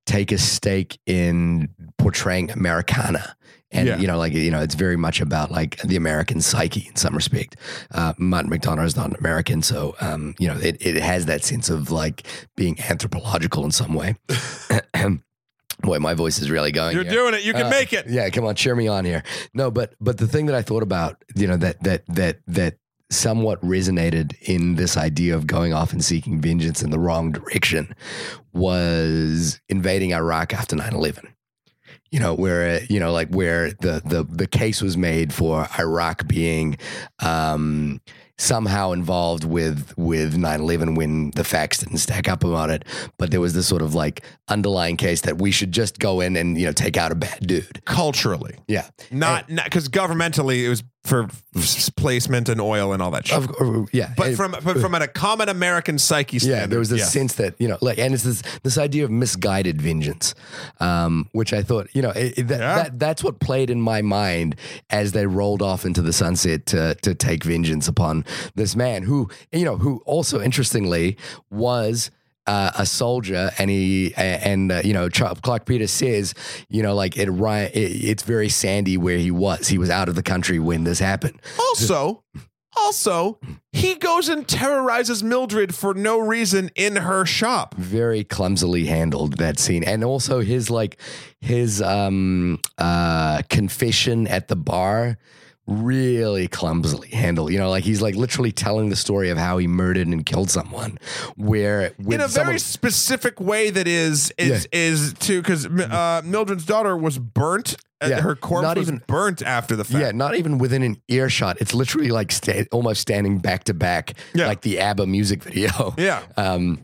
take a stake in portraying Americana, and it's very much about like the American psyche in some respect. Martin McDonagh is not an American, so it has that sense of like being anthropological in some way. Boy, my voice is really going. You're doing it. You can make it. Yeah, come on, cheer me on here. No, but the thing that I thought about, that somewhat resonated in this idea of going off and seeking vengeance in the wrong direction was invading Iraq after 9/11. Where the case was made for Iraq being somehow involved with 9/11 when the facts didn't stack up about it, but there was this sort of like underlying case that we should just go in and take out a bad dude culturally, not because governmentally it was for placement and oil and all that shit. But from a common American psyche standpoint, there was this sense that and it's this idea of misguided vengeance, which I thought that's what played in my mind as they rolled off into the sunset to take vengeance upon this man who also interestingly was a soldier, and he Clark Peters says, it's very sandy where he was. He was out of the country when this happened. Also, he goes and terrorizes Mildred for no reason in her shop. Very clumsily handled, that scene. And also his confession at the bar, really clumsily handled, he's like literally telling the story of how he murdered and killed someone, where in a very specific way that is to, because Mildred's daughter was burnt. Her corpse was burnt after the fact. Yeah, not even within an earshot. It's literally like almost standing back to back, like the ABBA music video. Yeah.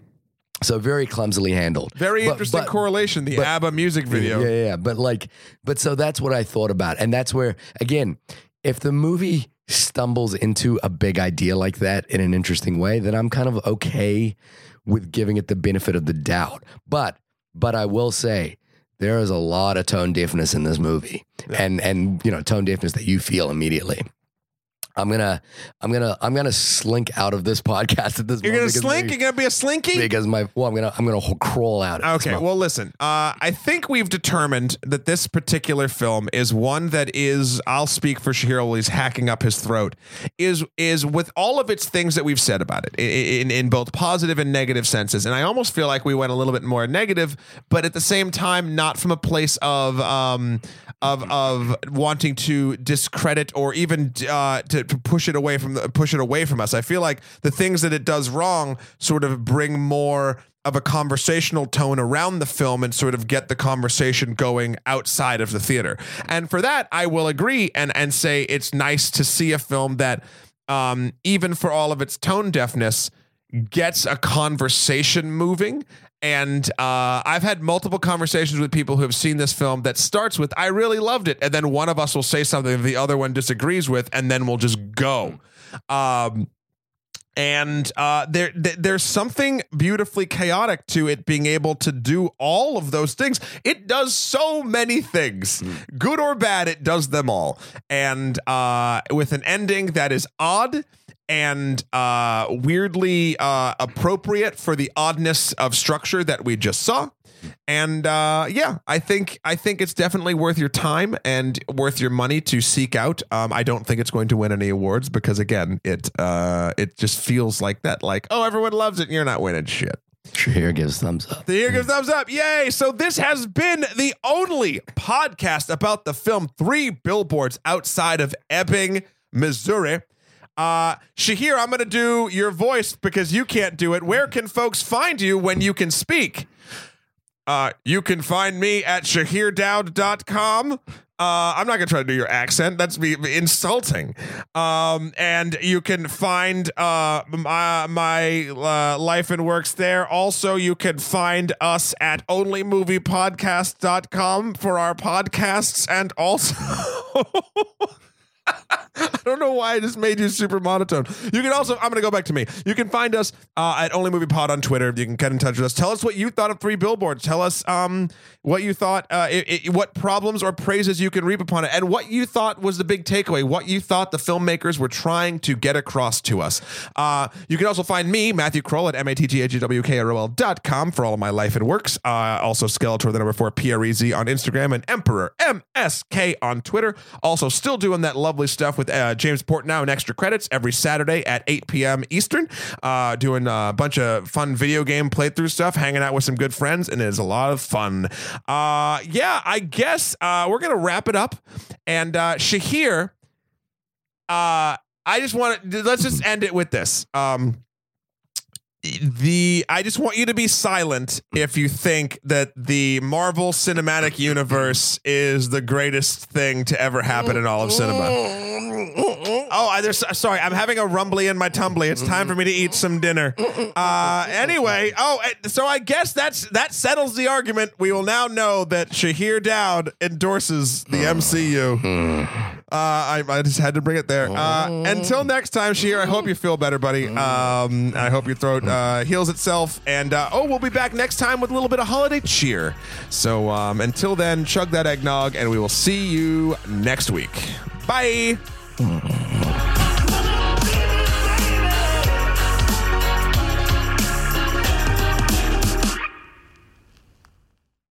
So very clumsily handled. Very interesting correlation, the ABBA music video. Yeah. But so that's what I thought about, and that's where again, if the movie stumbles into a big idea like that in an interesting way, then I'm kind of okay with giving it the benefit of the doubt. But I will say there is a lot of tone deafness in this movie, and tone deafness that you feel immediately. I'm gonna slink out of this podcast at this moment. You're gonna slink? You're gonna be a slinky? Because I'm gonna crawl out of this. Okay, well listen, I think we've determined that this particular film is one that is, I'll speak for Shahir while he's hacking up his throat, is with all of its things that we've said about it in both positive and negative senses. And I almost feel like we went a little bit more negative, but at the same time, not from a place of wanting to discredit or even to push it away from us. I feel like the things that it does wrong sort of bring more of a conversational tone around the film and sort of get the conversation going outside of the theater. And for that, I will agree and say it's nice to see a film that, even for all of its tone deafness, gets a conversation moving. And I've had multiple conversations with people who have seen this film that starts with, I really loved it. And then one of us will say something the other one disagrees with, and then we'll just go. There's something beautifully chaotic to it being able to do all of those things. It does so many things, good or bad, it does them all. And with an ending that is odd and weirdly appropriate for the oddness of structure that we just saw. And I think it's definitely worth your time and worth your money to seek out. I don't think it's going to win any awards because, again, it just feels like that. Like, oh, everyone loves it, and you're not winning shit. Shahir gives thumbs up. Shahir gives thumbs up. Yay. So this has been the only podcast about the film 3 Billboards Outside of Ebbing, Missouri. Shahir, I'm going to do your voice because you can't do it. Where can folks find you when you can speak? You can find me at ShahirDowd.com. I'm not going to try to do your accent. That's me insulting. And you can find my life and works there. Also, you can find us at OnlyMoviePodcast.com for our podcasts. And also... I don't know why I just made you super monotone. You can also, I'm going to go back to me. You can find us at OnlyMoviePod on Twitter. You can get in touch with us. Tell us what you thought of 3 Billboards. Tell us what you thought, what problems or praises you can reap upon it, and what you thought was the big takeaway, what you thought the filmmakers were trying to get across to us. You can also find me, Matthew Kroll, at MATTHEWKROL.com for all of my life and works. Also Skeletor, the number 4, PREZ on Instagram, and Emperor MSK on Twitter. Also still doing that lovely stuff with James Portnow and Extra Credits every Saturday at 8 p.m. Eastern, doing a bunch of fun video game playthrough stuff, hanging out with some good friends, and it is a lot of fun. I guess we're going to wrap it up. And Shahir, let's just end it with this. I just want you to be silent if you think that the Marvel Cinematic Universe is the greatest thing to ever happen in all of cinema. Sorry, I'm having a rumbly in my tumbly. It's time for me to eat some dinner. Anyway, so I guess that settles the argument. We will now know that Shahir Dowd endorses the MCU. I just had to bring it there. Until next time, Shahir, I hope you feel better, buddy. I hope your throat heals itself. And we'll be back next time with a little bit of holiday cheer. So until then, chug that eggnog, and we will see you next week. Bye.